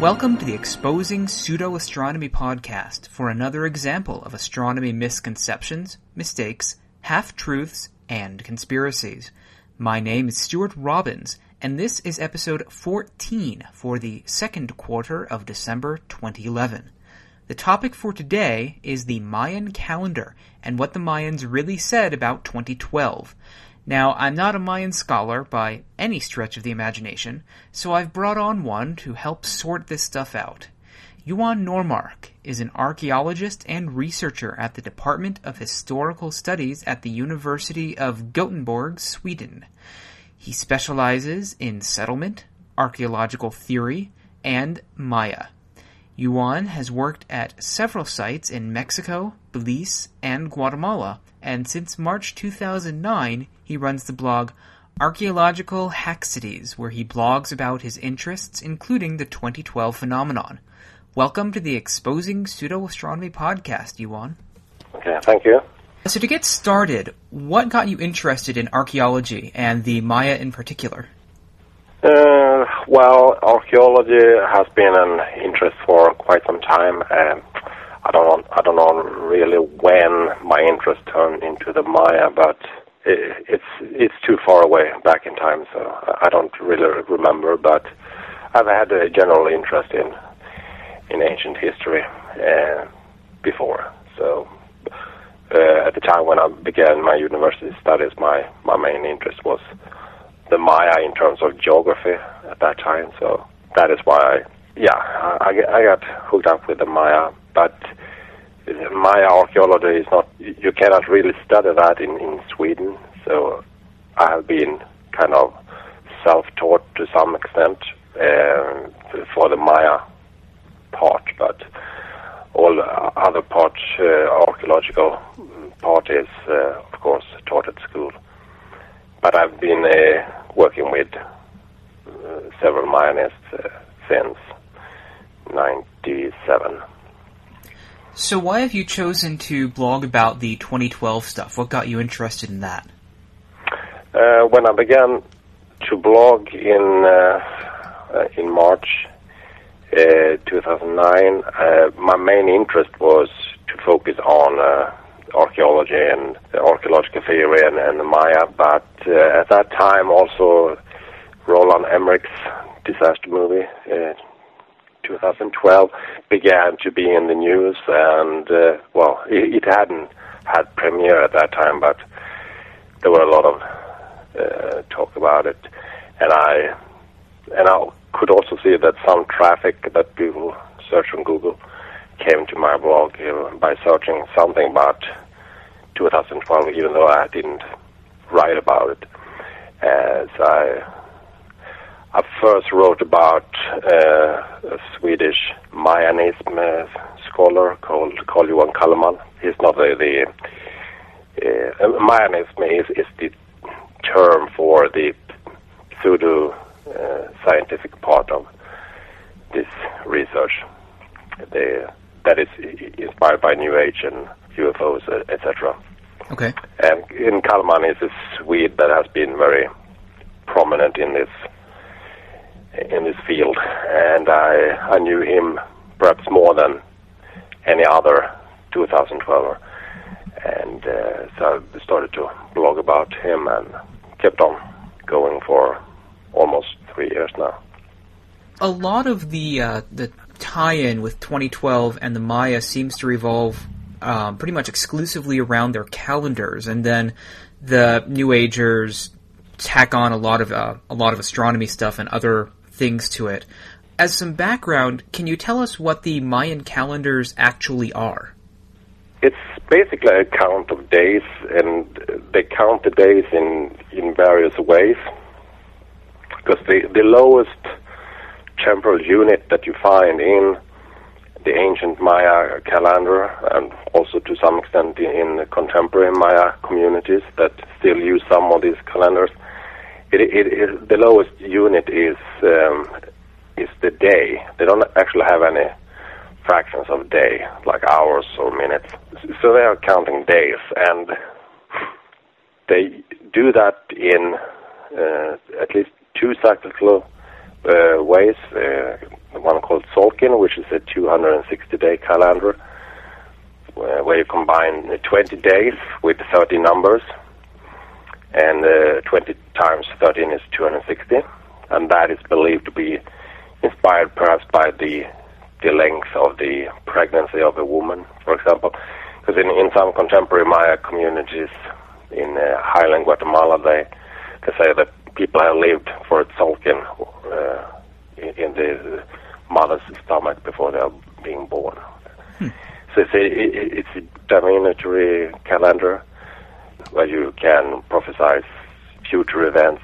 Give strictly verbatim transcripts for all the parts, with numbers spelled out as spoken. Welcome to the Exposing Pseudo-Astronomy podcast for another example of astronomy misconceptions, mistakes, half-truths, and conspiracies. My name is Stuart Robbins, and this is episode fourteen for the second quarter of December twenty eleven. The topic for today is the Mayan calendar and what the Mayans really said about twenty twelve. Now, I'm not a Mayan scholar by any stretch of the imagination, so I've brought on one to help sort this stuff out. Johan Normark is an archaeologist and researcher at the Department of Historical Studies at the University of Gothenburg, Sweden. He specializes in settlement, archaeological theory, and Maya. Johan has worked at several sites in Mexico, Belize, and Guatemala, and since March two thousand nine, he runs the blog Archaeological Haecceities, where he blogs about his interests, including the twenty twelve phenomenon. Welcome to the Exposing Pseudo-Astronomy podcast, Johan. Okay, thank you. So to get started, what got you interested in archaeology, and the Maya in particular? Uh, well, archaeology has been an interest for quite some time. Um, I don't, I don't know really when my interest turned into the Maya, but it, it's it's too far away back in time, so I don't really remember. But I've had a general interest in in ancient history uh, before. So uh, at the time when I began my university studies, my, my main interest was the Maya in terms of geography at that time, so that is why, yeah, I, I got hooked up with the Maya. But Maya archaeology is not, you cannot really study that in, in Sweden, so I have been kind of self-taught to some extent uh, for the Maya part, but all the other part, uh, archaeological part is, uh, of course, taught at school. But I've been uh, working with uh, several Mayanists uh, since ninety-seven. So why have you chosen to blog about the twenty twelve stuff? What got you interested in that? Uh, when I began to blog in uh, in March uh, two thousand nine, uh, my main interest was to focus on Uh, archaeology and archaeological theory and, and the Maya, but uh, at that time also Roland Emmerich's disaster movie, uh, twenty twelve, began to be in the news, and uh, well, it, it hadn't had premiere at that time, but there were a lot of uh, talk about it, and I and I could also see that some traffic that people search on Google came to my blog uh, by searching something about twenty twelve, even though I didn't write about it. As uh, so I, I first wrote about uh, a Swedish Mayanism uh, scholar called Carl Johan Calleman. He's not the, the uh, Mayanism is, is the term for the pseudo uh, scientific part of this research. The that is inspired by New Age and U F Os, et cetera. Okay. And in Calleman is a Swede that has been very prominent in this in this field, and I I knew him perhaps more than any other twenty twelve-er, and uh, so I started to blog about him and kept on going for almost three years now. A lot of the uh, the tie-in with twenty twelve and the Maya seems to revolve um, pretty much exclusively around their calendars, and then the New Agers tack on a lot of uh, a lot of astronomy stuff and other things to it. As some background, can you tell us what the Mayan calendars actually are? It's basically a count of days, and they count the days in in various ways, because the the lowest temporal unit that you find in the ancient Maya calendar, and also to some extent in the contemporary Maya communities that still use some of these calendars, it, it, it, the lowest unit is um, is the day. They don't actually have any fractions of day, like hours or minutes. So they are counting days, and they do that in uh, at least two cyclical Uh, ways, uh, one called Tzolkin, which is a two hundred sixty day calendar, where you combine twenty days with thirty numbers, and uh, twenty times thirteen is two hundred sixty, and that is believed to be inspired perhaps by the the length of the pregnancy of a woman, for example, because in, in some contemporary Maya communities in uh, highland Guatemala, they, they say that people have lived for Tzolkin uh, in, in the mother's stomach before they are being born. Hmm. So it's a, it's a divinatory calendar where you can prophesize future events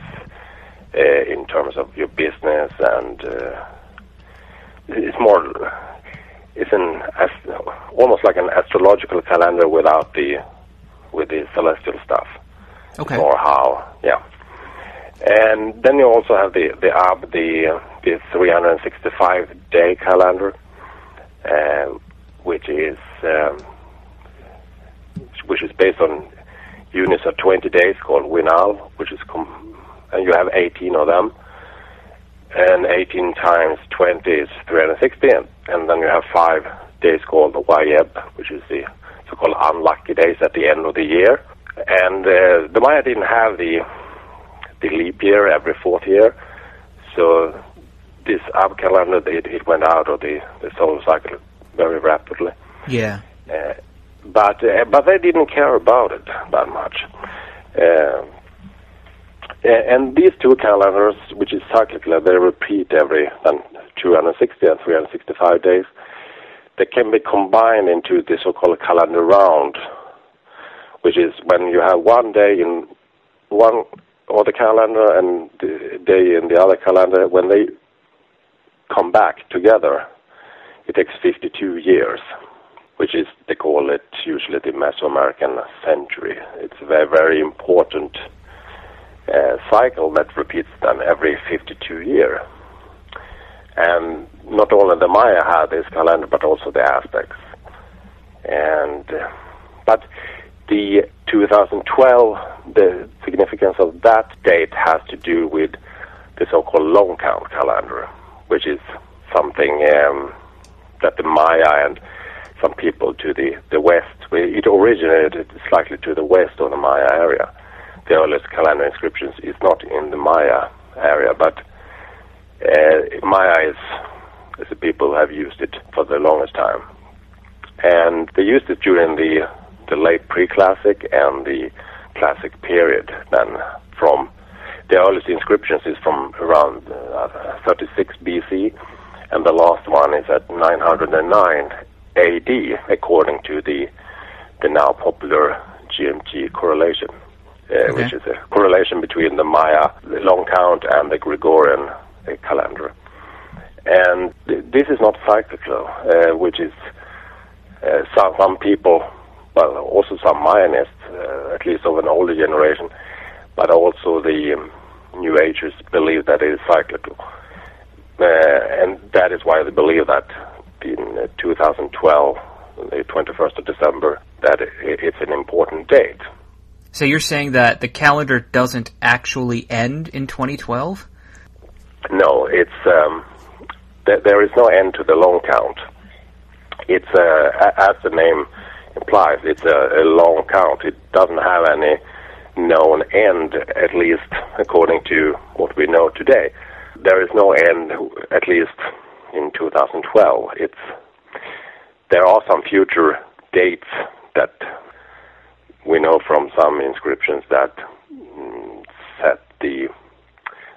uh, in terms of your business, and uh, it's more, it's an almost like an astrological calendar without the with the celestial stuff. Okay. Or how, yeah. And then you also have the the Haab, the the three hundred sixty-five day calendar, Uh, which is um, which is based on units of twenty days called Winal, which is com- and you have eighteen of them, and eighteen times twenty is three hundred sixty, and, and then you have five days called the Wayeb, which is the so-called unlucky days at the end of the year. And uh, the Maya didn't have the the leap year every fourth year, so this Ab calendar, it, it went out of the, the solar cycle very rapidly. Yeah. Uh, but uh, but they didn't care about it that much. Uh, and these two calendars, which is cyclical, they repeat every um, two hundred sixty and three hundred sixty-five days. They can be combined into the so-called calendar round, which is when you have one day in one other calendar and the day in the other calendar. When they come back together, it takes fifty-two years, which is, they call it usually the Mesoamerican century. It's a very, very important uh, cycle that repeats them every fifty-two years. And not only the Maya had this calendar, but also the Aztecs. And, but the two thousand twelve, the significance of that date has to do with the so-called long count calendar, which is something Um, that the Maya and some people to the, the west, it originated slightly to the west of the Maya area. The earliest calendar inscriptions is not in the Maya area, but uh, Maya is, is the people who have used it for the longest time. And they used it during the, the late pre-classic and the classic period. Then from the earliest inscriptions is from around uh, thirty-six B C, and the last one is at nine hundred nine A D, according to the the now popular G M T correlation, uh, okay. which is a correlation between the Maya, the long count, and the Gregorian uh, calendar. And th- this is not cyclical, uh, which is uh, some, some people, well, also some Mayanists, uh, at least of an older generation, but also the um, New Agers believe that it is cyclical. Uh, and that is why they believe that in uh, two thousand twelve, the twenty-first of December, that it, it's an important date. So you're saying that the calendar doesn't actually end in twenty twelve? No, it's um, th- there is no end to the long count. It's uh, as the name implies, it's a, a long count. It doesn't have any known end, at least according to what we know today. There is no end, at least in two thousand twelve. It's there are some future dates that we know from some inscriptions that set the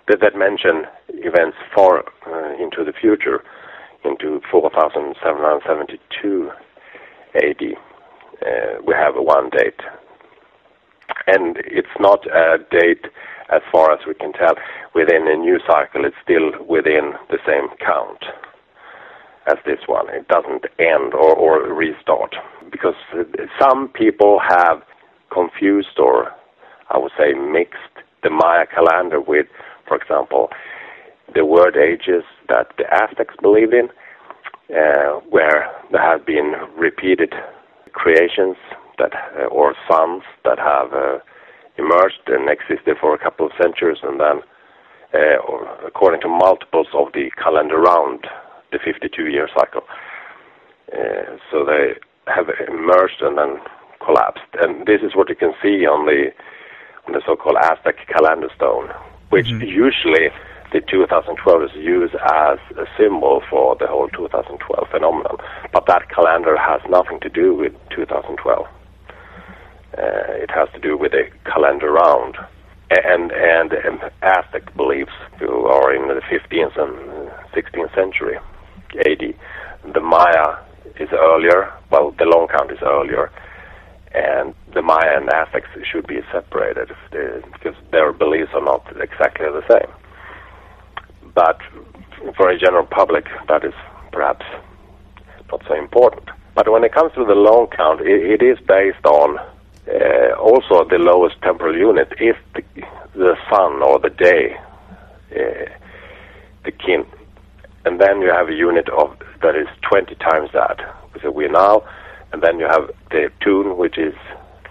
that, that mention events far uh, into the future, into four thousand seven hundred seventy-two A D. Uh, we have one date, and it's not a date. As far as we can tell, within a new cycle, it's still within the same count as this one. It doesn't end or, or restart, because some people have confused or, I would say, mixed the Maya calendar with, for example, the world ages that the Aztecs believed in, uh, where there have been repeated creations that uh, or suns that have Uh, emerged and existed for a couple of centuries, and then, uh, or according to multiples of the calendar round the fifty-two year cycle. Uh, so they have emerged and then collapsed. And this is what you can see on the, on the so-called Aztec calendar stone, which mm-hmm. usually the two thousand twelve is used as a symbol for the whole two thousand twelve phenomenon. But that calendar has nothing to do with two thousand twelve. Uh, it has to do with a calendar round. And, and and Aztec beliefs, who are in the fifteenth and sixteenth century A D. The Maya is earlier, well, the long count is earlier, and the Maya and Aztecs should be separated because their beliefs are not exactly the same. But for a general public, that is perhaps not so important. But when it comes to the long count, it, it is based on Uh, also, the lowest temporal unit is the, the sun or the day, uh, the kin. And then you have a unit of that is twenty times that. So we're now, and then you have the tune, which is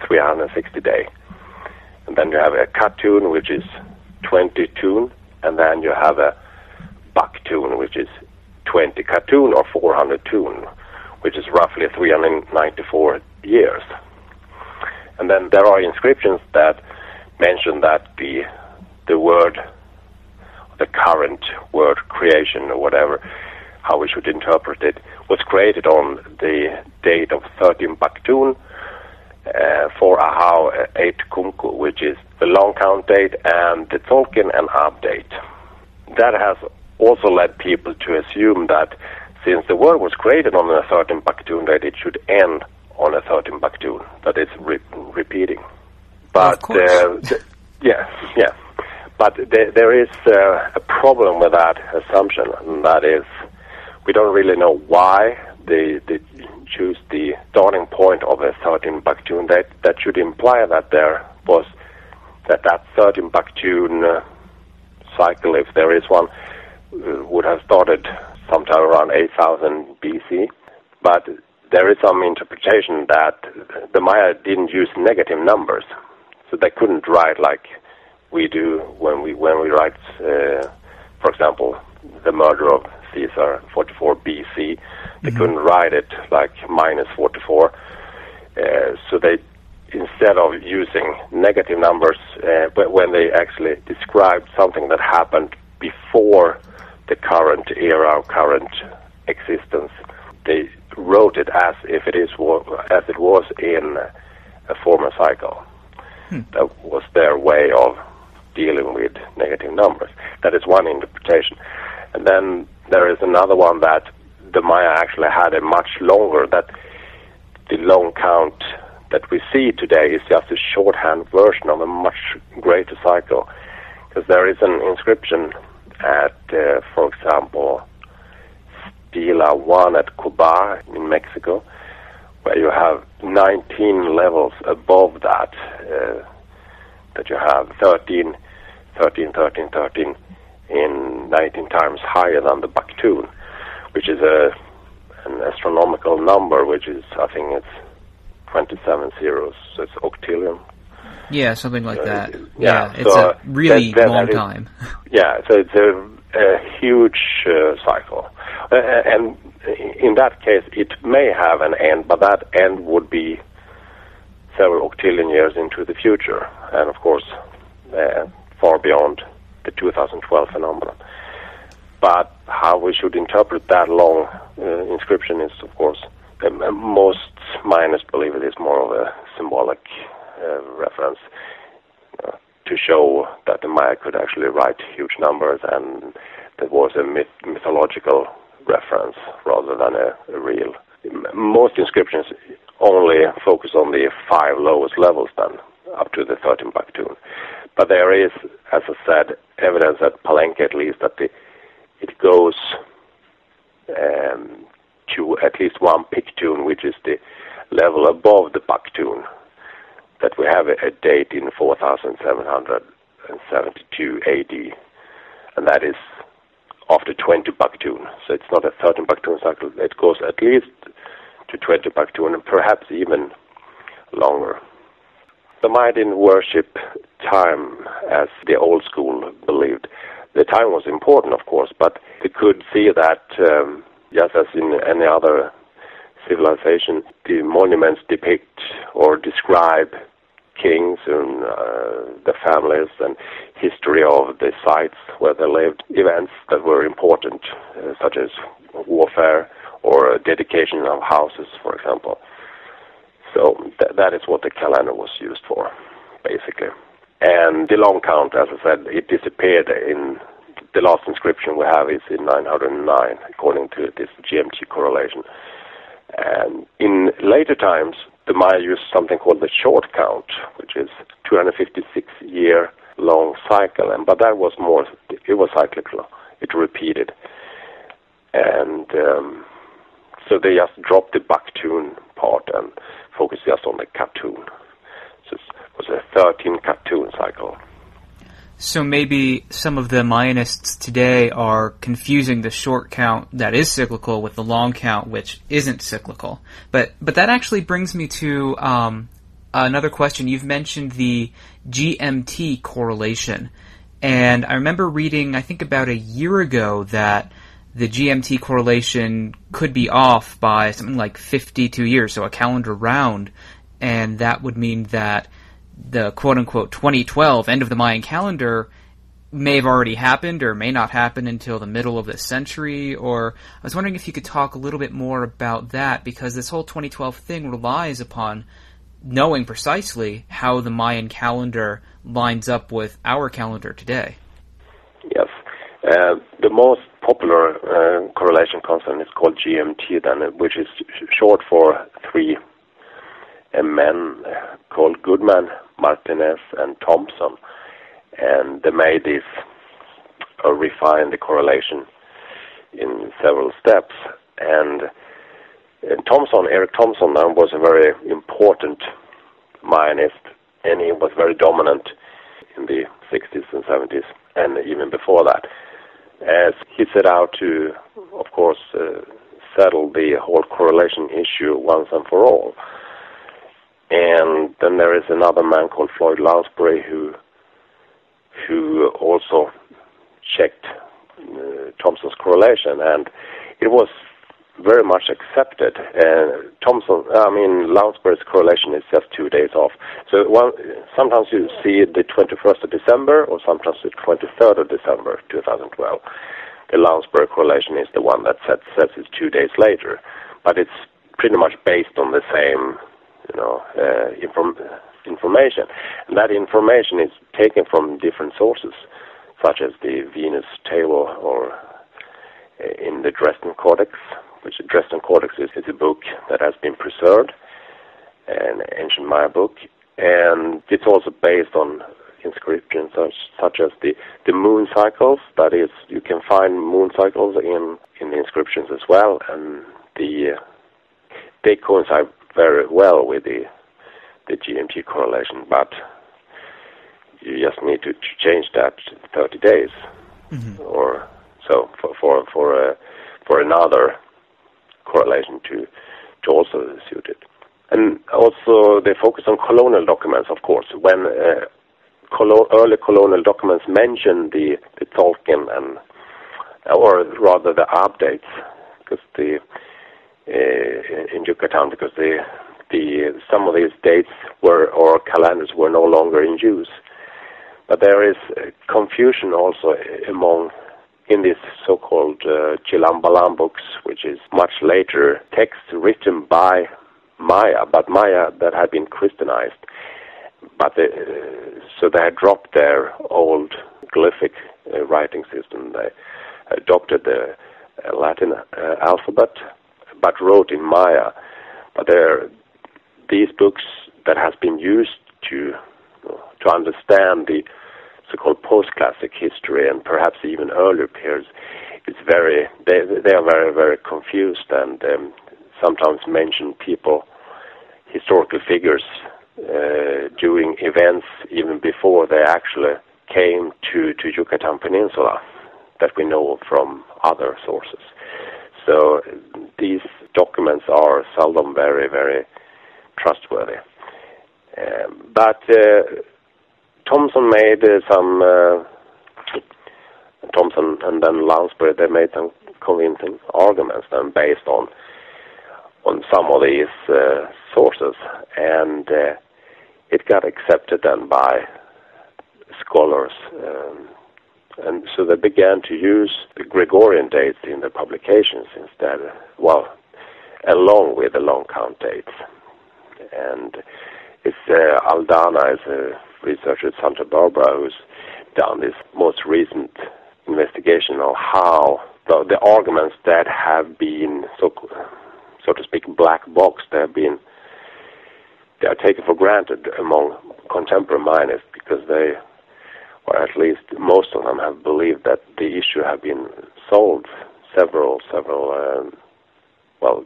three hundred sixty day. And then you have a katun, which is twenty tune. And then you have a baktun, which is twenty katun or four hundred tune, which is roughly three hundred ninety-four years. And then there are inscriptions that mention that the the word, the current word creation or whatever, how we should interpret it, was created on the date of thirteen Baktun uh, for Ahau eight Kumku, which is the long count date and the Tzolkin and Haab date. That has also led people to assume that since the word was created on the thirteen Baktun date, it should end on a thirteen Baktun, that is re- repeating. But, uh, th- yeah, yeah. But th- there is uh, a problem with that assumption, and that is we don't really know why they, they choose the starting point of a thirteen Baktun. That, that should imply that there was, that that thirteen Baktun uh, cycle, if there is one, uh, would have started sometime around eight thousand B C. But there is some interpretation that the Maya didn't use negative numbers, so they couldn't write like we do when we when we write, uh, for example, the murder of Caesar, forty-four B C. They mm-hmm. couldn't write it like minus forty-four. Uh, so they, instead of using negative numbers, uh, when they actually described something that happened before the current era, current existence, they wrote it as if it is as it was in a former cycle. Hmm. That was their way of dealing with negative numbers. That is one interpretation. And then there is another one that the Maya actually had a much longer, that the long count that we see today is just a shorthand version of a much greater cycle. Because there is an inscription at, uh, for example, Tila one at Cuba in Mexico, where you have nineteen levels above that, uh, that you have thirteen, thirteen, thirteen, thirteen in nineteen times higher than the Baktun, which is a an astronomical number, which is, I think it's twenty-seven zeros, so it's octillion. Yeah, something like uh, that. It, yeah, yeah, it's so a really that, that long that is, time. Yeah, so it's a, a huge uh, cycle. Uh, and in that case, it may have an end, but that end would be several octillion years into the future, and of course, uh, far beyond the two thousand twelve phenomenon. But how we should interpret that long uh, inscription is, of course, uh, most miners believe it is more of a symbolic uh, reference uh, to show that the Maya could actually write huge numbers, and there was a myth- mythological reference rather than a, a real. Most inscriptions only focus on the five lowest levels then, up to the thirteen Baktun. But there is, as I said, evidence at Palenque at least that the, it goes um, to at least one Piktun, which is the level above the Baktun, that we have a, a date in four thousand seven hundred seventy-two A D, and that is after twenty Baktun. So it's not a thirteen Baktun cycle. It goes at least to twenty Baktun and perhaps even longer. The Maya didn't worship time as the old school believed. The time was important, of course, but we could see that, um, just as in any other civilization, the monuments depict or describe kings and uh, the families and history of the sites where they lived, events that were important, uh, such as warfare or dedication of houses, for example. So th- that is what the calendar was used for, basically. And the long count, as I said, it disappeared in the last inscription we have is in nine hundred nine, according to this G M T correlation. And in later times, the Maya used something called the short count, which is two hundred fifty-six year long cycle, and but that was more, it was cyclical, it repeated. And um, so they just dropped the Bakhtun part and focused just on the Katun. So it was a thirteen Katun cycle. So maybe some of the Mayanists today are confusing the short count that is cyclical with the long count, which isn't cyclical. But but that actually brings me to um, another question. You've mentioned the G M T correlation. And I remember reading, I think about a year ago, that the G M T correlation could be off by something like fifty-two years, so a calendar round. And that would mean that the quote-unquote twenty twelve end of the Mayan calendar may have already happened or may not happen until the middle of this century. Or I was wondering if you could talk a little bit more about that, because this whole twenty twelve thing relies upon knowing precisely how the Mayan calendar lines up with our calendar today. Yes. Uh, the most popular uh, correlation constant is called G M T, then, which is short for three men called Goodman, Martinez, and Thompson, and they made this uh, refine the correlation in several steps. And uh, Thompson, Eric Thompson, uh, was a very important Mayanist, and he was very dominant in the sixties and seventies, and even before that. As he set out to, of course, uh, settle the whole correlation issue once and for all. And then there is another man called Floyd Lounsbury who who also checked uh, Thompson's correlation, and it was very much accepted. Uh, Thompson, I mean, Lounsbury's correlation is just two days off. So well, sometimes you see the twenty-first of December or sometimes the twenty-third of December two thousand twelve. The Lounsbury correlation is the one that says, says it's two days later, but it's pretty much based on the same you know, uh, inform- information. And that information is taken from different sources, such as the Venus table or uh, in the Dresden Codex, which the Dresden Codex is, is a book that has been preserved, an ancient Maya book, and it's also based on inscriptions such, such as the, the moon cycles. That is, you can find moon cycles in, in the inscriptions as well, and the uh, they coincide very well with the the G M T correlation, but you just need to, to change that thirty days mm-hmm. or so for for for, uh, for another correlation to to also suit it. And also they focus on colonial documents, of course. When uh, colo- early colonial documents mention the the Tzolkin and or rather the Haab dates, because the Uh, in Yucatan, because the the some of these dates were or calendars were no longer in use, but there is uh, confusion also among in these so-called uh, Chilam Balam books, which is much later text written by Maya, but Maya that had been Christianized, but they, uh, so they had dropped their old glyphic uh, writing system. They adopted the uh, Latin uh, alphabet, but wrote in Maya. But there, these books that has been used to to understand the so-called post-classic history and perhaps even earlier periods, it's very they they are very very confused and um, sometimes mention people, historical figures, uh, doing events even before they actually came to to Yucatan Peninsula that we know from other sources. So these documents are seldom very, very trustworthy. Um, but uh, Thompson made uh, some uh, Thompson and then Lounsbury, they made some convincing arguments then based on on some of these uh, sources, and uh, it got accepted then by scholars, um, and so they began to use the Gregorian dates in their publications instead, well, along with the long count dates. And it's uh, Aldana is a researcher at Santa Barbara who's done this most recent investigation of how the, the arguments that have been, so so to speak, black box, they have been, they are taken for granted among contemporary miners because they, or at least most of them, have believed that the issue have been solved several, several, um, well,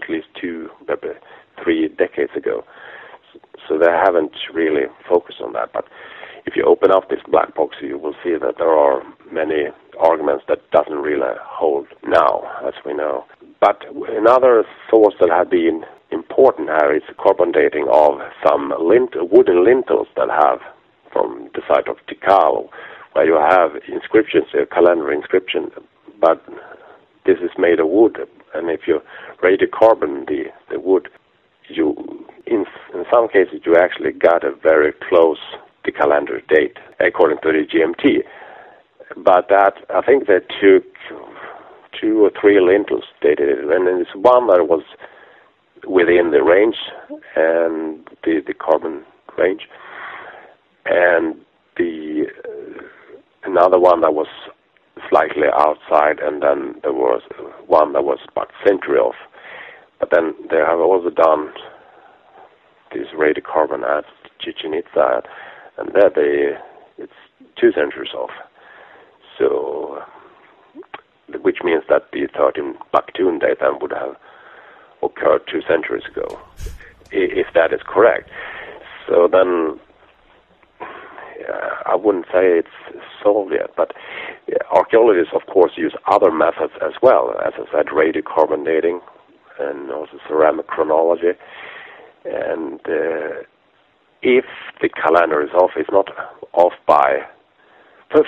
at least two, maybe three decades ago. So they haven't really focused on that. But if you open up this black box, you will see that there are many arguments that doesn't really hold now, as we know. But another source that had been important here is carbon dating of some lint- wooden lintels that have from the site of Tikal, where you have inscriptions, a calendar inscription, but this is made of wood, and if you radiocarbon the, the wood, you in, in some cases you actually got a very close the calendar date according to the G M T. But that, I think they took two or three lintels dated it, and then it's one that was within the range, and the, the carbon range, and the uh, another one that was slightly outside, and then there was one that was about a century off. But then they have also done this radiocarbon at Chichen Itza, and there they, it's two centuries off. So, which means that the thirteen Bakhtun date then would have occurred two centuries ago, if that is correct. So then, I wouldn't say it's solved yet, but archaeologists, of course, use other methods as well, as I said, radiocarbon dating and also ceramic chronology. And uh, if the calendar is off, it's not off by,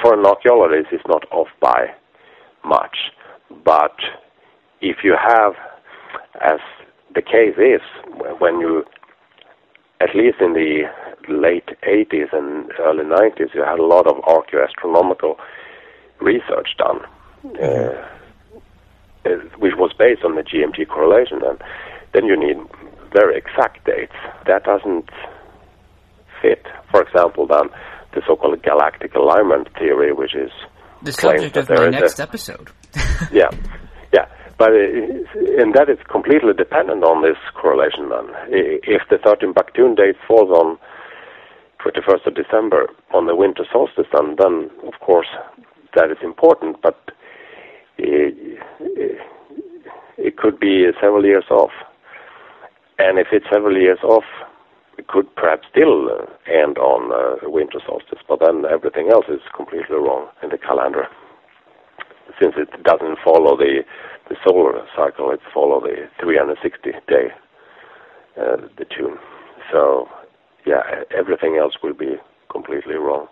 for an archaeologist, it's not off by much. But if you have, as the case is, when you, at least in the late eighties and early nineties, you had a lot of archaeoastronomical research done, uh, which was based on the G M T correlation, and then you need very exact dates. That doesn't fit. For example, then the so-called galactic alignment theory, which is the subject of my next a, episode. yeah, yeah, but it, and that is completely dependent on this correlation. Then, if the thirteen Bakhtun date falls on twenty-first of December on the winter solstice, then, then of course that is important, but it, it, it could be several years off. And if it's several years off, it could perhaps still end on uh, winter solstice, but then everything else is completely wrong in the calendar. Since it doesn't follow the, the solar cycle, it follows the three hundred sixty day, uh, the tune. So, yeah, everything else will be completely wrong.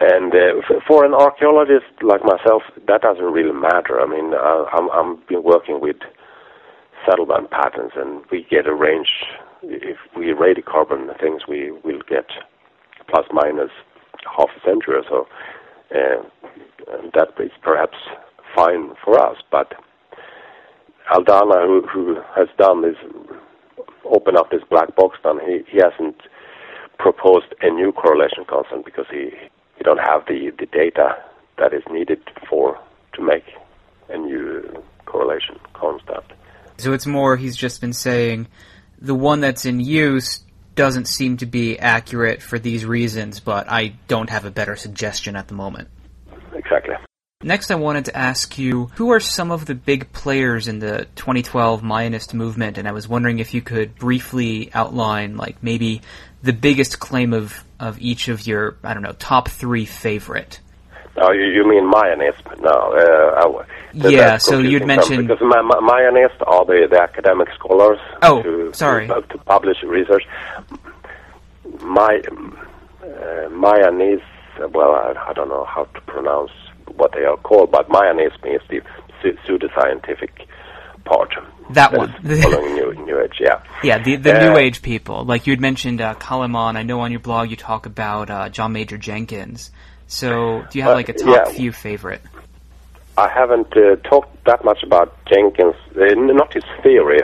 And uh, for an archaeologist like myself, that doesn't really matter. I mean, I, I'm, I'm been working with settlement patterns, and we get a range. If we radiocarbon things, we will get plus minus half a century or so, uh, and that is perhaps fine for us. But Aldana, who, who has done this, open up this black box, done, he, he hasn't proposed a new correlation constant because he, he don't have the, the data that is needed for to make a new correlation constant. So it's more, he's just been saying, the one that's in use doesn't seem to be accurate for these reasons, but I don't have a better suggestion at the moment. Exactly. Next, I wanted to ask you, who are some of the big players in the twenty twelve Mayanist movement? And I was wondering if you could briefly outline, like, maybe the biggest claim of, of each of your, I don't know, top three favorite. Oh, you mean Mayanism? No. Uh, yeah, so you'd mentioned... Because Ma- Ma- Mayanists are the, the academic scholars oh, to, sorry. To, to publish research. My, uh, Mayanism uh, well, I, I don't know how to pronounce what they are called, but Mayanism is the pseudoscientific part. That, that one. Following new, new Age, yeah. Yeah, the, the uh, New Age people. Like you had mentioned uh, Calleman. I know on your blog you talk about uh, John Major Jenkins. So do you have uh, like a top yeah. few favorite? I haven't uh, talked that much about Jenkins, uh, not his theory,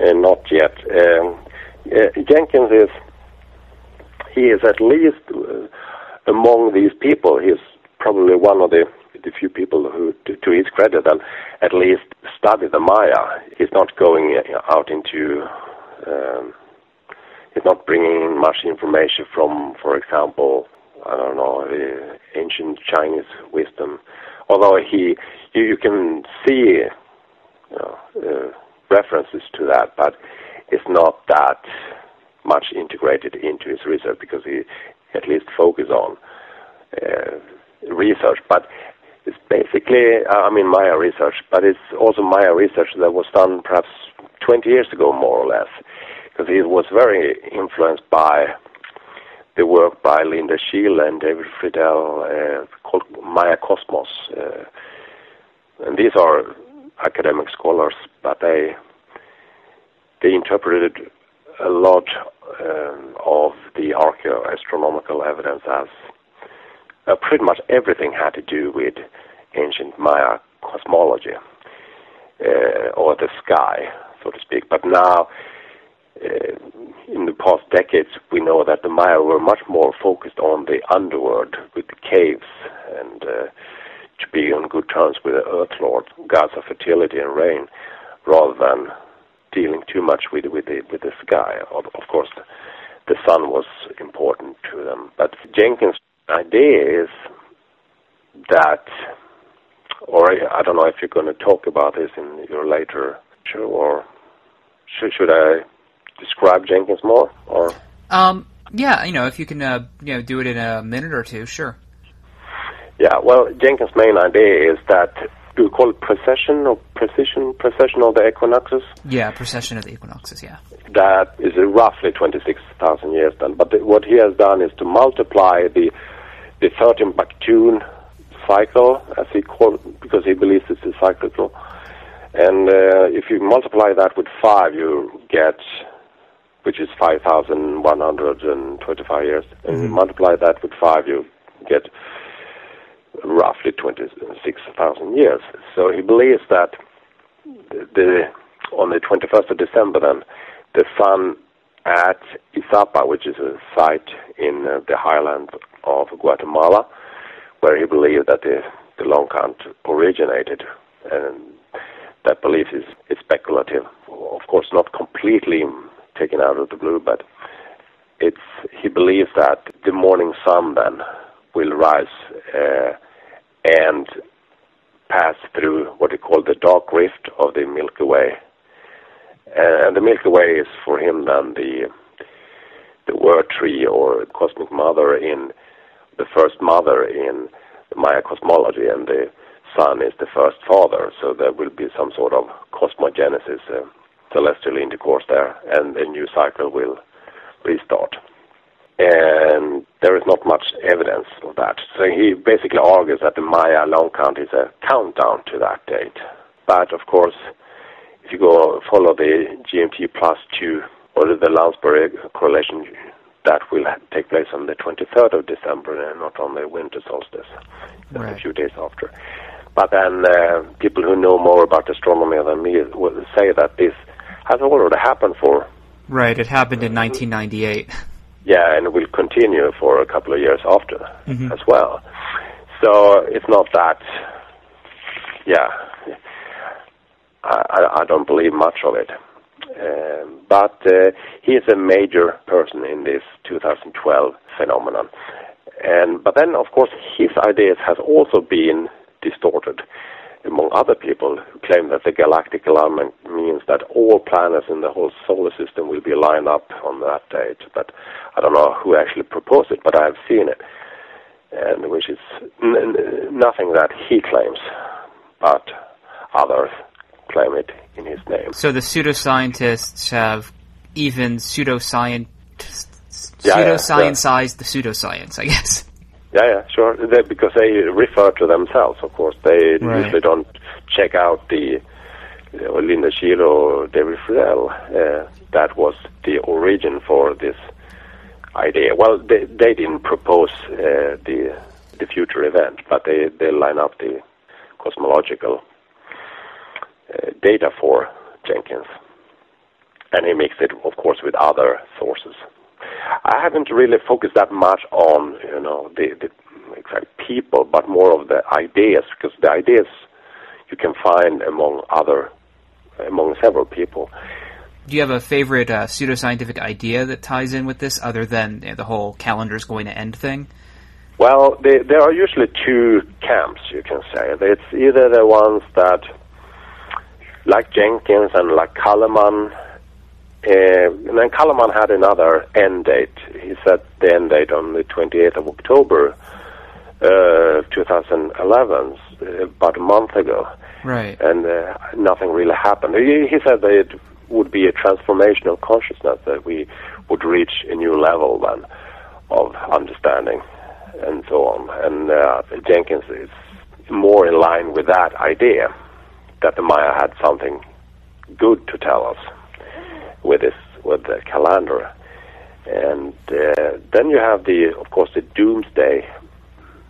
uh, not yet. Um, uh, Jenkins is, he is at least uh, among these people, he's probably one of the, the few people who, to, to his credit, and at least study the Maya. He's not going out into, um, he's not bringing much information from, for example, I don't know, uh, ancient Chinese wisdom. Although he, you, you can see you know, uh, references to that, but it's not that much integrated into his research because he at least focuses on uh, research. But it's basically, I mean, Maya research, but it's also Maya research that was done perhaps twenty years ago, more or less, because he was very influenced by the work by Linda Schele and David Friedel uh, called Maya Cosmos. Uh, and these are academic scholars, but they they interpreted a lot um, of the archaeoastronomical evidence as uh, pretty much everything had to do with ancient Maya cosmology, uh, or the sky, so to speak. But now, Uh, in the past decades, we know that the Maya were much more focused on the underworld, with the caves, and uh, to be on good terms with the Earth Lord, gods of fertility and rain, rather than dealing too much with with the, with the sky. Of, of course, the sun was important to them. But Jenkins' idea is that, or I, I don't know if you're going to talk about this in your later show, or should, should I describe Jenkins more, or um, yeah, you know, if you can, uh, you know, do it in a minute or two, sure. Yeah, well, Jenkins' main idea is that, do you call it precession or precision? Precession of the equinoxes. Yeah, precession of the equinoxes. Yeah, that is roughly twenty-six thousand years done. But the, what he has done is to multiply the the thirteen Bakhtun cycle, as he called it, because he believes it's a cyclical. And uh, if you multiply that with five, you get, which is five thousand one hundred twenty-five years, and mm-hmm. multiply that with five, you get roughly twenty-six thousand years. So he believes that the, the on the twenty-first of December, then, the sun at Izapa, which is a site in uh, the highland of Guatemala, where he believed that the, the long count originated, and that belief is, is speculative. Of course, not completely taken out of the blue, but it's he believes that the morning sun then will rise uh, and pass through what he called the dark rift of the Milky Way, and the Milky Way is for him then the the word tree or cosmic mother, in the first mother in Maya cosmology, and the sun is the first father, so there will be some sort of cosmogenesis, uh, celestial intercourse there, and a new cycle will restart. And there is not much evidence of that. So he basically argues that the Maya long count is a countdown to that date. But of course, if you go follow the G M T plus two or the Lounsbury correlation, that will take place on the twenty-third of December and not on the winter solstice, just right. a few days after. But then uh, people who know more about astronomy than me will say that this has already happened for... Right, it happened in nineteen ninety-eight. Yeah, and it will continue for a couple of years after mm-hmm. as well. So it's not that... Yeah, I, I don't believe much of it. Um, but uh, he is a major person in this two thousand twelve phenomenon. And But then, of course, his ideas has also been distorted among other people who claim that the galactic alignment means that all planets in the whole solar system will be lined up on that date. But I don't know who actually proposed it, but I have seen it, and which is n- n- nothing that he claims, but others claim it in his name. So the pseudoscientists have even pseudoscient- yeah, pseudoscience-sized yeah. the pseudoscience, I guess. Yeah, yeah, sure. They, because they refer to themselves, of course. They right. usually don't check out the uh, Linda Schele or David Friedel. Uh, that was the origin for this idea. Well, they, they didn't propose uh, the the future event, but they, they line up the cosmological uh, data for Jenkins. And he makes it, of course, with other sources. I haven't really focused that much on, you know, the, the exact people, but more of the ideas, because the ideas you can find among other, among several people. Do you have a favorite uh, pseudoscientific idea that ties in with this, other than you know, the whole calendar's going to end thing? Well, they, there are usually two camps, you can say. It's either the ones that, like Jenkins and like Calleman. Uh, and then Calleman had another end date. He set the end date on the twenty-eighth of October, uh, twenty eleven, about a month ago. Right. And uh, nothing really happened. He, he said that it would be a transformation of consciousness, that we would reach a new level then of understanding and so on. And uh, Jenkins is more in line with that idea, that the Maya had something good to tell us with this, with the calendar. And uh, then you have the, of course, the doomsday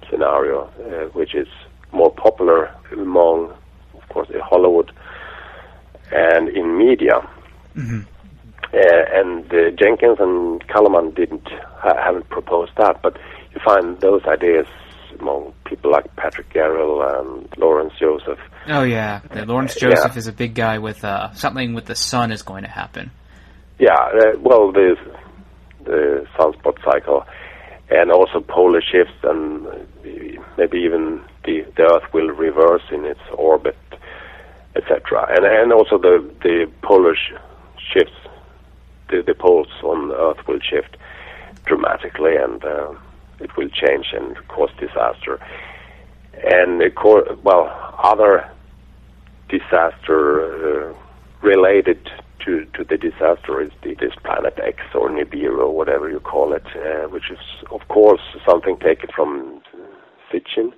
scenario, uh, which is more popular among, of course, in Hollywood and in media. Mm-hmm. uh, and uh, Jenkins and Calleman didn't ha- haven't proposed that, but you find those ideas among people like Patrick Geryl and Lawrence Joseph. Oh yeah, the Lawrence Joseph yeah. is a big guy with uh, something with the sun is going to happen. Yeah, uh, well, there's the sunspot cycle, and also polar shifts, and maybe even the, the Earth will reverse in its orbit, et cetera. And and also the the polar sh- shifts, the, the poles on Earth will shift dramatically, and uh, it will change and cause disaster. And it co- well, other disaster uh, related. To, to the disaster is the, this Planet X or Nibiru, whatever you call it, uh, which is, of course, something taken from Sitchin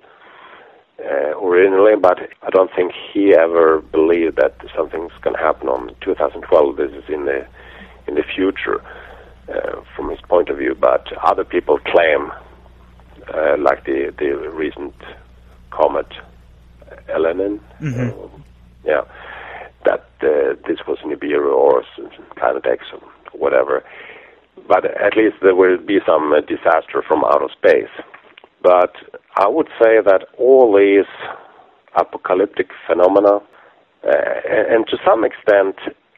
uh, originally, but I don't think he ever believed that something's going to happen on twenty twelve. This is in the in the future uh, from his point of view, but other people claim, uh, like the, the recent comet Elenin, mm-hmm. uh, yeah, that uh, this was Nibiru or Planet X or whatever. But at least there will be some uh, disaster from outer space. But I would say that all these apocalyptic phenomena, uh, and to some extent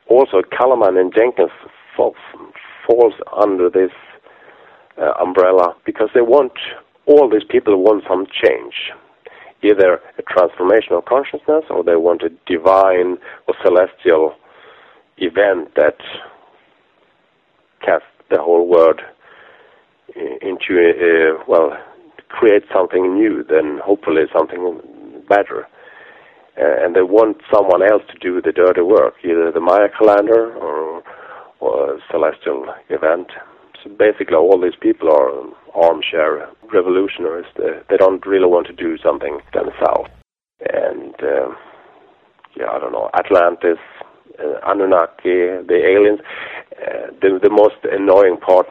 also Calleman and Jenkins fall, falls under this uh, umbrella, because they want, all these people want some change. Either a transformation of consciousness, or they want a divine or celestial event that casts the whole world into a, a, well, create something new, then hopefully something better. Uh, and they want someone else to do the dirty work, either the Maya calendar or, or a celestial event. So basically all these people are armchair revolutionaries. They don't really want to do something themselves. And, uh, yeah, I don't know, Atlantis, uh, Anunnaki, the aliens. Uh, the, the most annoying part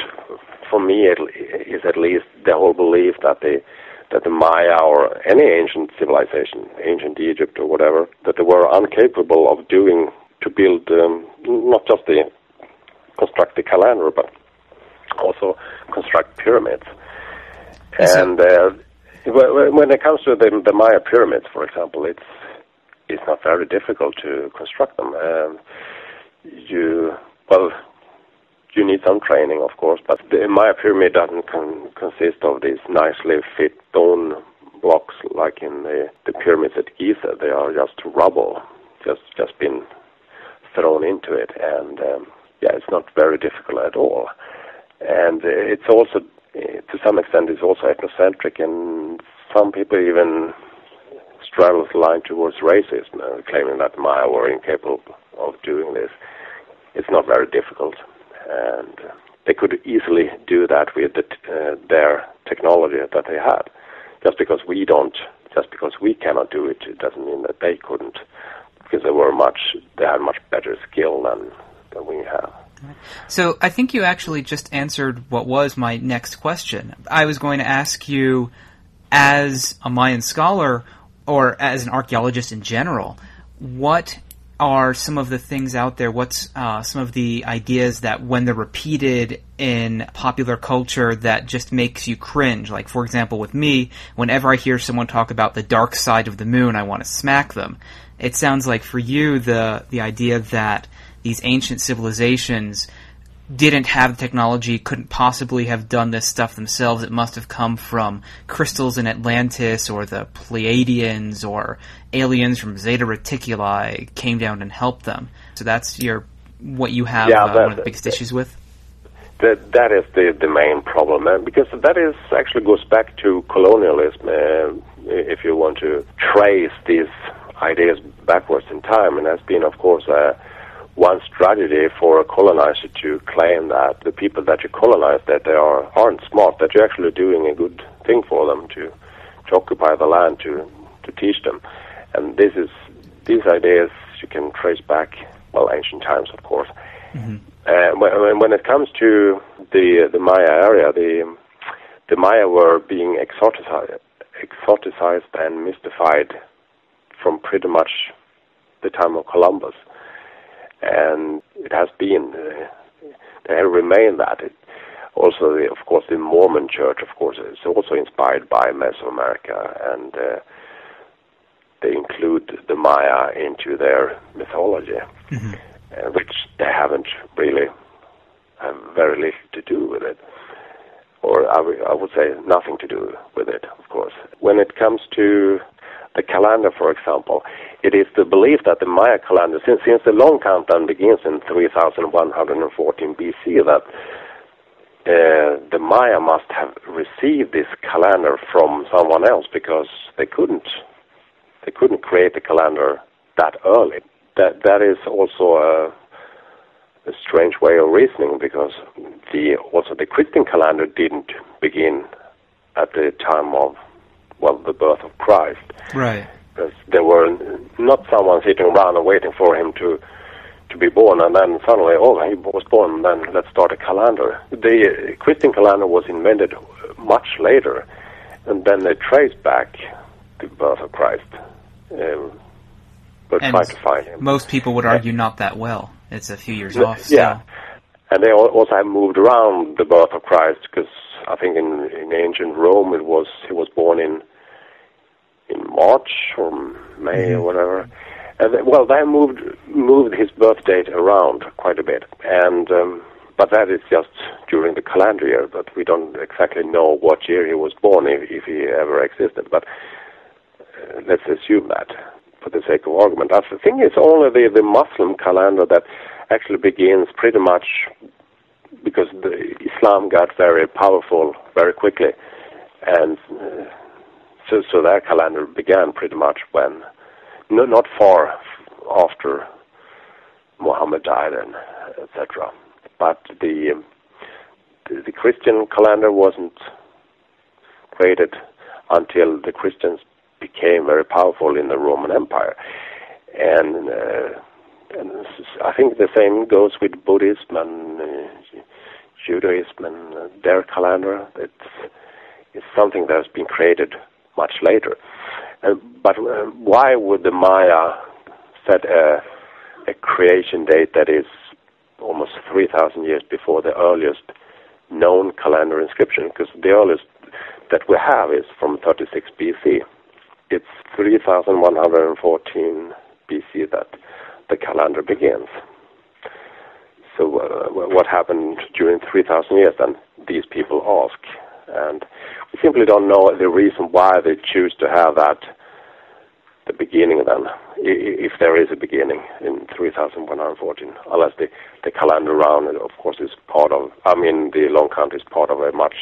for me is at least the whole belief that the, that the Maya or any ancient civilization, ancient Egypt or whatever, that they were incapable of doing, to build um, not just the, construct the calendar, but also construct pyramids. And uh, when it comes to the, the Maya pyramids, for example, it's it's not very difficult to construct them. Um, you well, you need some training, of course, but the Maya pyramid doesn't con- consist of these nicely fit stone blocks like in the, the pyramids at Giza. They are just rubble, just just been thrown into it, and um, yeah, it's not very difficult at all. And it's also, to some extent, it's also ethnocentric, and some people even straddle the line towards racism, uh, claiming that Maya were incapable of doing this. It's not very difficult, and they could easily do that with the t- uh, their technology that they had. Just because we don't, just because we cannot do it, it doesn't mean that they couldn't, because they were much, they had much better skill than than we have. So I think you actually just answered what was my next question. I was going to ask you, as a Mayan scholar or as an archaeologist in general, what are some of the things out there, what's uh, some of the ideas that when they're repeated in popular culture that just makes you cringe? Like, for example, with me, whenever I hear someone talk about the dark side of the moon, I want to smack them. It sounds like for you the the idea that these ancient civilizations didn't have the technology, couldn't possibly have done this stuff themselves. It must have come from crystals in Atlantis, or the Pleiadians, or aliens from Zeta Reticuli came down and helped them. So that's your what you have yeah, uh, that, one of the biggest that, issues with? That, that is the, the main problem, uh, because that is actually goes back to colonialism. Uh, if you want to trace these ideas backwards in time, and that's been, of course, a uh, one strategy for a colonizer to claim that the people that you colonize, that they are, aren't smart, that you're actually doing a good thing for them to, to occupy the land, to, to teach them. And this is these ideas you can trace back, well, ancient times, of course. Mm-hmm. Uh, when, when it comes to the the Maya area, the the Maya were being exoticized, exoticized and mystified from pretty much the time of Columbus. And it has been, uh, they have remained that. It also, the, of course, the Mormon Church, of course, is also inspired by Mesoamerica, and uh, they include the Maya into their mythology, mm-hmm. uh, which they haven't really, have very little to do with it. Or I, w- I would say nothing to do with it, of course. When it comes to the calendar, for example, it is the belief that the Maya calendar, since, since the long countdown begins in three thousand one hundred fourteen B C, that uh, the Maya must have received this calendar from someone else, because they couldn't, they couldn't create the calendar that early. That that is also a, a strange way of reasoning, because the also the Christian calendar didn't begin at the time of, well, the birth of Christ. Right. Because there were not someone sitting around and waiting for him to to be born, and then suddenly, oh, he was born, then let's start a calendar. The Christian calendar was invented much later, and then they traced back the birth of Christ. Um, but and tried to find him. Most people would argue, yeah, not that well. It's a few years no, off. So. Yeah. And they also have moved around the birth of Christ, because I think in, in ancient Rome it was he was born in in March or May or whatever. And they, well, they moved moved his birth date around quite a bit, and um, but that is just during the calendar year. But we don't exactly know what year he was born, if, if he ever existed. But uh, let's assume that for the sake of argument. I think it's only the, the Muslim calendar that actually begins pretty much, because the Islam got very powerful very quickly, and uh, so, so their calendar began pretty much when, no, not far after Muhammad died, and et cetera. But the, the the Christian calendar wasn't created until the Christians became very powerful in the Roman Empire, and. Uh, And I think the same goes with Buddhism and uh, Judaism and uh, their calendar. It's, it's something that has been created much later. Uh, but uh, why would the Maya set a, a creation date that is almost three thousand years before the earliest known calendar inscription? Because the earliest that we have is from thirty-six B C. It's three thousand one hundred fourteen B C that the calendar begins. So uh, what happened during three thousand years, and these people ask, and we simply don't know the reason why they choose to have that, the beginning then, if there is a beginning in three thousand one hundred fourteen, unless the, the calendar round, of course, is part of, I mean, the long count is part of a much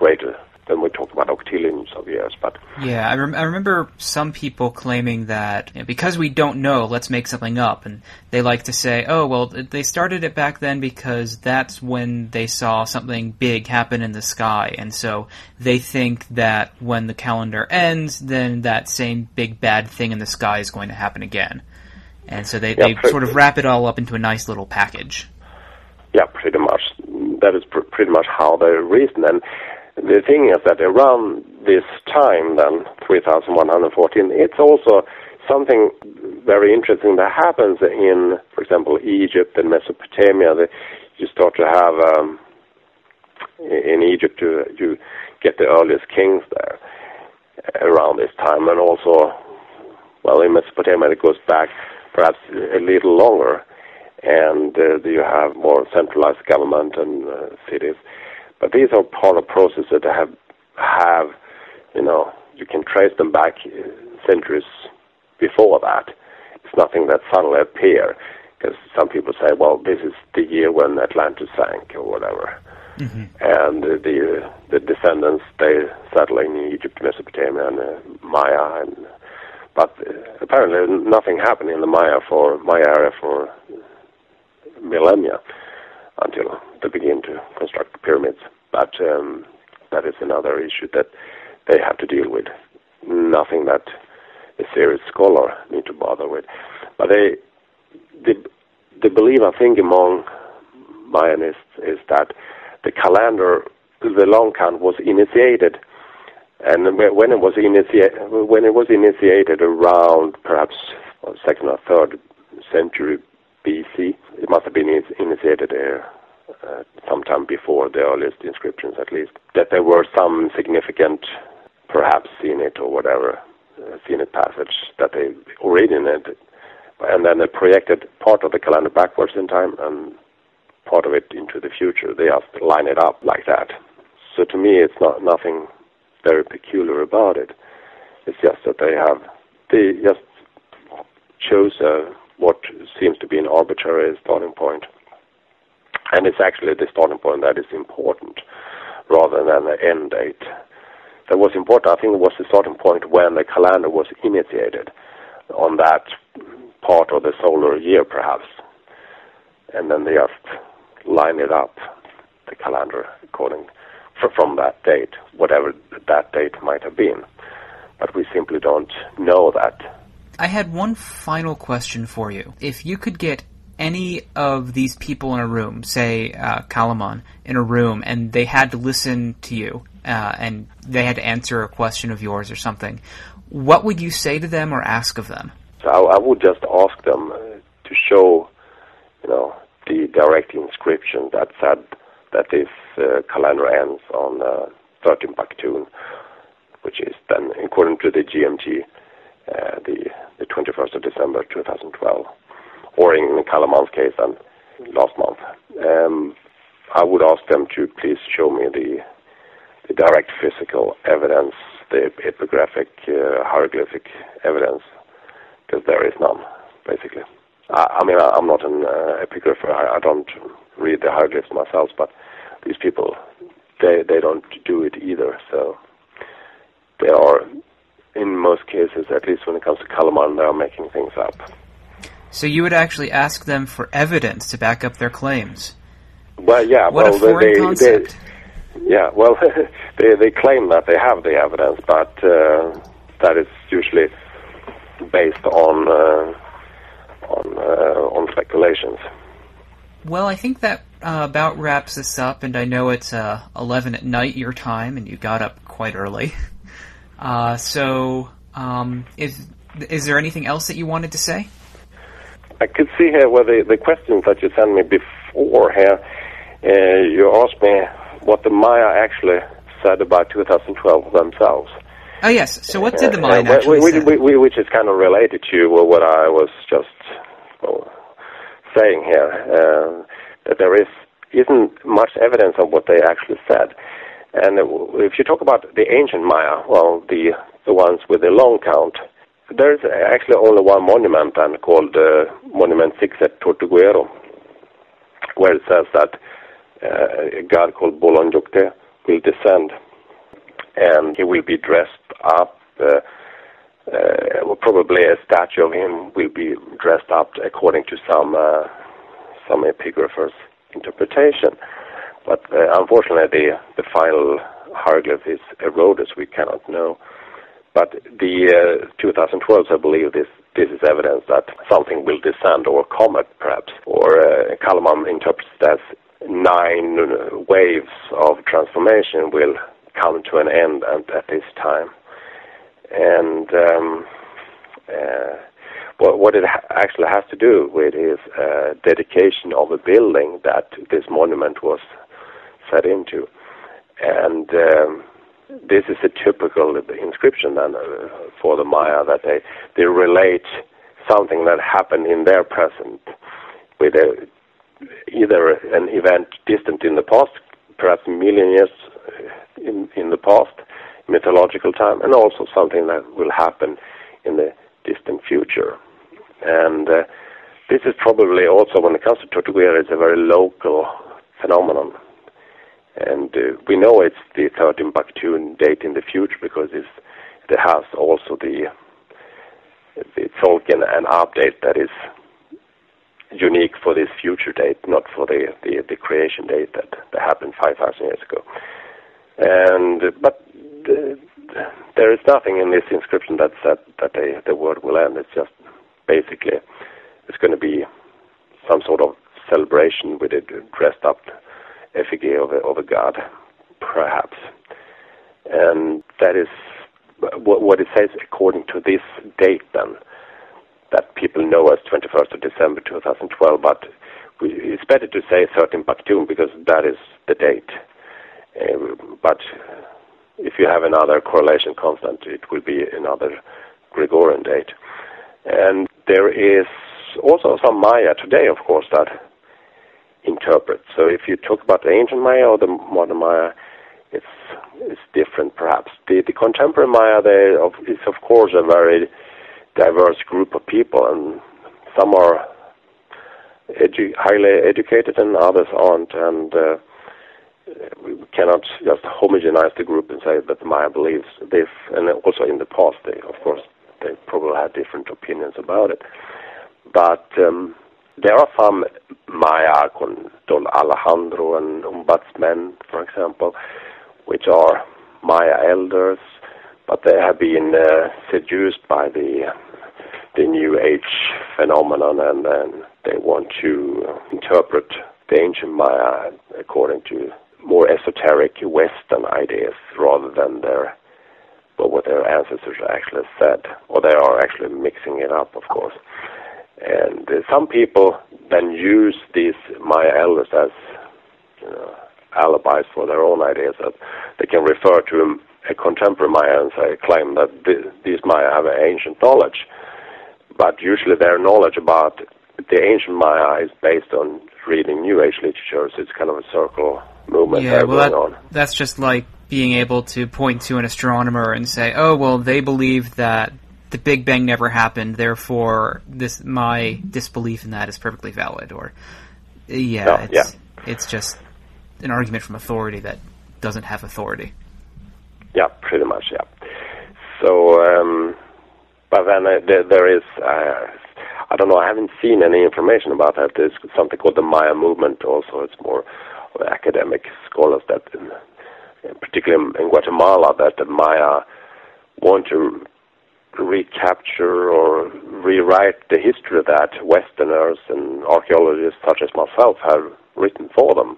greater then we talked about octillions of years. But yeah, I, rem- I remember some people claiming that, you know, because we don't know, let's make something up. And they like to say, oh, well, they started it back then because that's when they saw something big happen in the sky. And so they think that when the calendar ends, then that same big bad thing in the sky is going to happen again. And so they, yeah, they pretty, sort of wrap it all up into a nice little package. Yeah, pretty much. That is pr- pretty much how they reason. And the thing is that around this time, then, three thousand one hundred fourteen, it's also something very interesting that happens in, for example, Egypt and Mesopotamia. They, you start to have, um, in Egypt, you, you get the earliest kings there around this time. And also, well, in Mesopotamia, it goes back perhaps a little longer, and uh, you have more centralized government and uh, cities. But these are part of processes that have, have, you know, you can trace them back centuries before that. It's nothing that suddenly appears, because some people say, well, this is the year when Atlantis sank or whatever. Mm-hmm. And the the descendants, they settle in Egypt, Mesopotamia, and uh, Maya, and but apparently nothing happened in the Maya for Maya area for millennia until they begin to construct the pyramids. But um, that is another issue that they have to deal with. Nothing that a serious scholar need to bother with. But they, the, the belief, I think, among Mayanists is that the calendar, the long count, was initiated. And when it was initiated, when it was initiated around perhaps second or third century B C, it must have been initiated there uh, sometime before the earliest inscriptions, at least. That there were some significant, perhaps Senate or whatever, uh, Senate passage that they originated, and then they projected part of the calendar backwards in time and part of it into the future. They just line it up like that. So to me, it's not nothing very peculiar about it. It's just that they have, they just chose uh, what seems to be an arbitrary starting point. And it's actually the starting point that is important rather than the end date. That was important. I think it was the starting point when the calendar was initiated on that part of the solar year, perhaps. And then they just line it up, the calendar, according from that date, whatever that date might have been. But we simply don't know that. I had one final question for you. If you could get any of these people in a room, say uh, Calleman, in a room, and they had to listen to you, uh, and they had to answer a question of yours or something, what would you say to them or ask of them? So I, I would just ask them uh, to show, you know, the direct inscription that said that this uh, calendar ends on uh, thirteen Pakhtun, which is then, according to the G M T, uh, the, the twenty-first of December twenty twelve, or in Calleman's case, then last month. Um, I would ask them to please show me the, the direct physical evidence, the epigraphic, uh, hieroglyphic evidence, because there is none, basically. I, I mean, I, I'm not an uh, epigrapher. I, I don't read the hieroglyphs myself, but these people, they they don't do it either. So they are, in most cases, at least when it comes to Calleman, they are making things up. So you would actually ask them for evidence to back up their claims. Well, yeah. What well, a foreign they, concept. They, yeah, well, they they claim that they have the evidence, but uh, that is usually based on uh, on uh, on speculations. Well, I think that uh, about wraps this up, and I know it's uh, eleven at night your time, and you got up quite early. Uh, so, um, is is there anything else that you wanted to say? I could see here where the, the questions that you sent me before here, uh, you asked me what the Maya actually said about twenty twelve themselves. Oh, yes. So what did the Maya uh, actually which, say? Which is kind of related to what I was just... Well, saying here, uh, that there is, isn't much evidence of what they actually said. And if you talk about the ancient Maya, well, the the ones with the long count, there is actually only one monument then called uh, Monument six at Tortuguero, where it says that uh, a god called Bolonjokte will descend and he will be dressed up. Uh, uh, well, probably a statue of him will be dressed up according to some uh, some epigraphers' interpretation. But uh, unfortunately, the, the final hieroglyph is Herodotus. We cannot know. But the uh, two thousand twelve, I believe this this is evidence that something will descend, or a comet perhaps, or uh, Calleman interprets it as nine waves of transformation will come to an end at, at this time. And um, uh, what, what it ha- actually has to do with is uh, dedication of a building that this monument was set into. And Um, This is a typical inscription then, uh, for the Maya, that they, they relate something that happened in their present with a, either an event distant in the past, perhaps million years in, in the past, mythological time, and also something that will happen in the distant future. And uh, this is probably also, when it comes to Tortuguero, it's a very local phenomenon. And uh, we know it's the third Timbuktu date in the future because it's, it has also the the Tzolkin and Haab date that is unique for this future date, not for the, the, the creation date that, that happened five thousand years ago. And but the, there is nothing in this inscription that said that they, the world will end. It's just basically it's going to be some sort of celebration with a dressed up effigy of a, of a god, perhaps. And that is what, what it says according to this date then, that people know as twenty-first of December two thousand twelve, but we, it's better to say thirteenth Timbuktu because that is the date. Uh, but if you have another correlation constant, it will be another Gregorian date. And there is also some Maya today, of course, that interpret. So if you talk about the ancient Maya or the modern Maya, it's it's different perhaps. The, the contemporary Maya they of, is of course a very diverse group of people, and some are edu- highly educated and others aren't, and uh, we cannot just homogenize the group and say that the Maya believes this. And also in the past, they of course they probably had different opinions about it. But um, there are some Maya, Don Alejandro and ombudsmen, for example, which are Maya elders, but they have been uh, seduced by the the New Age phenomenon, and then they want to interpret the ancient Maya according to more esoteric Western ideas rather than their well, what their ancestors actually said, or they are actually mixing it up, of course. And uh, some people then use these Maya elders as uh, alibis for their own ideas. That they can refer to a contemporary Maya and say, claim that th- these Maya have ancient knowledge. But usually their knowledge about the ancient Maya is based on reading New Age literature, so it's kind of a circle movement yeah, well, that, on. That's just like being able to point to an astronomer and say, oh, well, they believe that the Big Bang never happened, therefore this my disbelief in that is perfectly valid. Or yeah, no, it's yeah. it's just an argument from authority that doesn't have authority. Yeah, pretty much. Yeah. So, um, but then uh, there, there is uh, I don't know. I haven't seen any information about that. There's something called the Maya movement. Also, it's more academic scholars that, in, particularly in Guatemala, that the Maya want to recapture or rewrite the history that Westerners and archaeologists such as myself have written for them,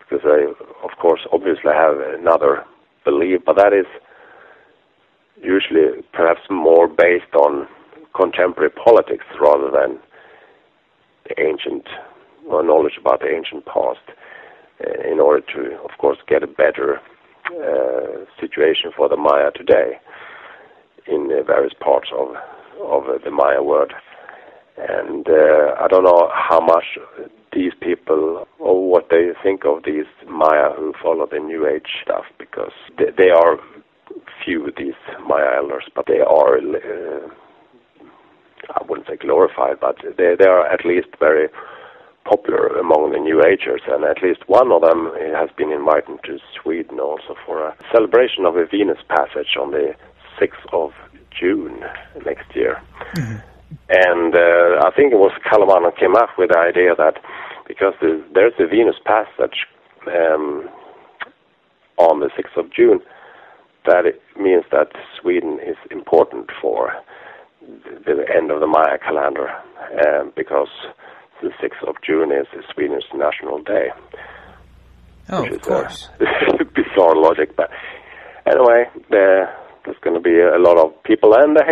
because they, of course, obviously have another belief, but that is usually perhaps more based on contemporary politics rather than the ancient or knowledge about the ancient past, in order to, of course, get a better uh, situation for the Maya today in various parts of of the Maya world. And uh, I don't know how much these people, or what they think of these Maya who follow the New Age stuff, because they, they are few, these Maya elders, but they are, uh, I wouldn't say glorified, but they, they are at least very popular among the New Agers, and at least one of them has been invited to Sweden also for a celebration of the Venus Passage on the sixth of June next year. Mm-hmm. And uh, I think it was Calleman who came up with the idea that because there's, there's the Venus Passage um, on the sixth of June, that it means that Sweden is important for the end of the Maya calendar, um, because the sixth of June is Sweden's national day. Oh, of course. Bizarre logic, but anyway, the... there's going to be a lot of people, and they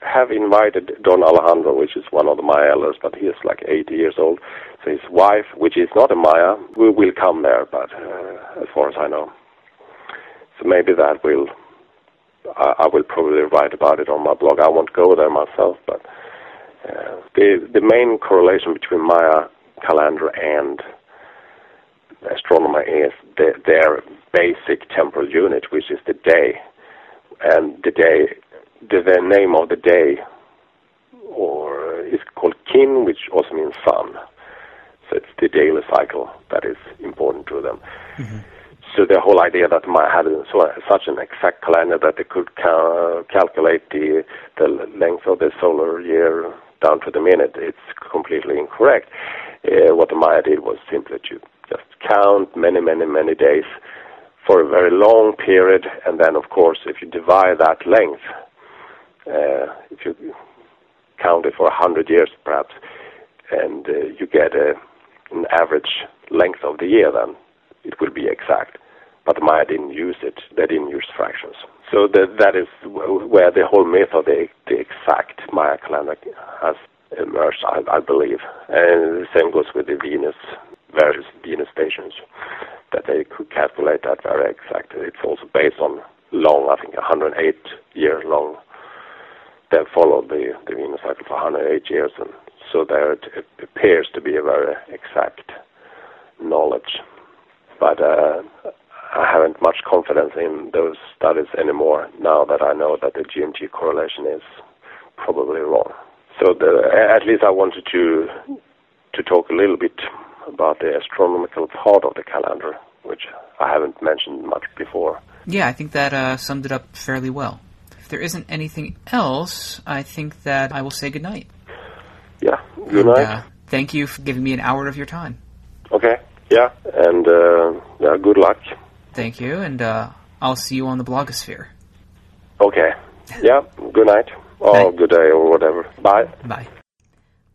have invited Don Alejandro, which is one of the Maya elders, but he is like eighty years old. So his wife, which is not a Maya, will, will come there, but uh, as far as I know. So maybe that will, I, I will probably write about it on my blog. I won't go there myself, but uh, the, the main correlation between Maya calendar and astronomy is the, their basic temporal unit, which is the day. And the day, the, the name of the day, or is called kin, which also means sun. So it's the daily cycle that is important to them. Mm-hmm. So the whole idea that Maya had so, such an exact calendar that they could cal- calculate the the length of the solar year down to the minute, it's completely incorrect. Uh, what the Maya did was simply to just count many, many, many days for a very long period, and then, of course, if you divide that length, uh, if you count it for one hundred years, perhaps, and uh, you get a, an average length of the year, then it will be exact. But the Maya didn't use it. They didn't use fractions. So the, that is where the whole myth of the, the exact Maya calendar has emerged, I, I believe. And the same goes with the Venus, various Venus stations, that they could calculate that very exactly. It's also based on long, I think, one hundred eight year long. They followed the, the Venus cycle for one hundred eight years, and so there it appears to be a very exact knowledge. But uh, I haven't much confidence in those studies anymore, now that I know that the G M T correlation is probably wrong. So the, at least I wanted to to talk a little bit about the astronomical part of the calendar, which I haven't mentioned much before. Yeah, I think that uh, summed it up fairly well. If there isn't anything else, I think that I will say goodnight. Yeah, goodnight. And, uh, thank you for giving me an hour of your time. Okay, yeah, and uh, yeah, good luck. Thank you, and uh, I'll see you on the blogosphere. Okay, yeah, good night, or Bye. Good day, or whatever. Bye. Bye.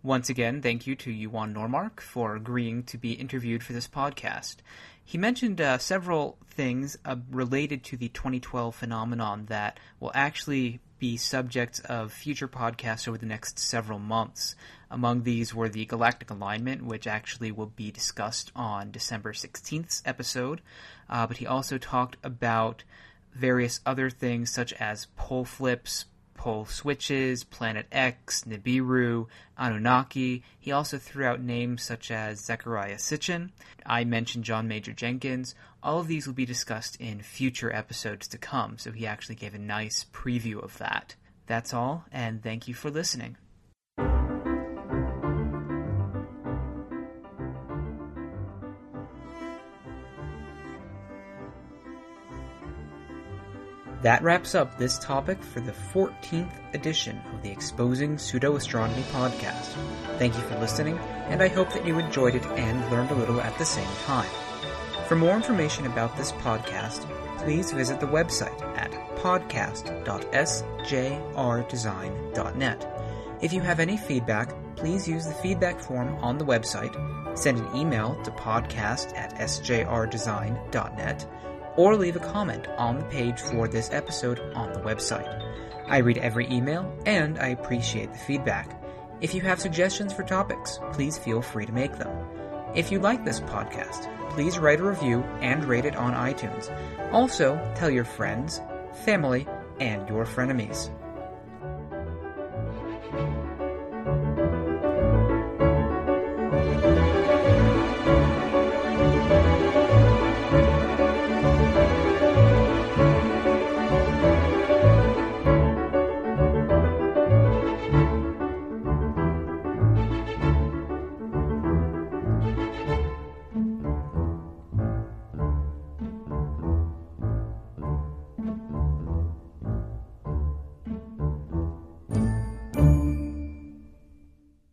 Once again, thank you to Johan Normark for agreeing to be interviewed for this podcast. He mentioned uh, several things uh, related to the twenty twelve phenomenon that will actually be subjects of future podcasts over the next several months. Among these were the galactic alignment, which actually will be discussed on December sixteenth's episode, uh, but he also talked about various other things such as pole flips, pole switches, Planet X, Nibiru, Anunnaki. He also threw out names such as Zechariah Sitchin. I mentioned John Major Jenkins. All of these will be discussed in future episodes to come, so he actually gave a nice preview of that. That's all, and thank you for listening. That wraps up this topic for the fourteenth edition of the Exposing Pseudo-Astronomy podcast. Thank you for listening, and I hope that you enjoyed it and learned a little at the same time. For more information about this podcast, please visit the website at podcast dot s j r design dot net. If you have any feedback, please use the feedback form on the website, send an email to podcast at s j r design dot net, or leave a comment on the page for this episode on the website. I read every email, and I appreciate the feedback. If you have suggestions for topics, please feel free to make them. If you like this podcast, please write a review and rate it on iTunes. Also, tell your friends, family, and your frenemies.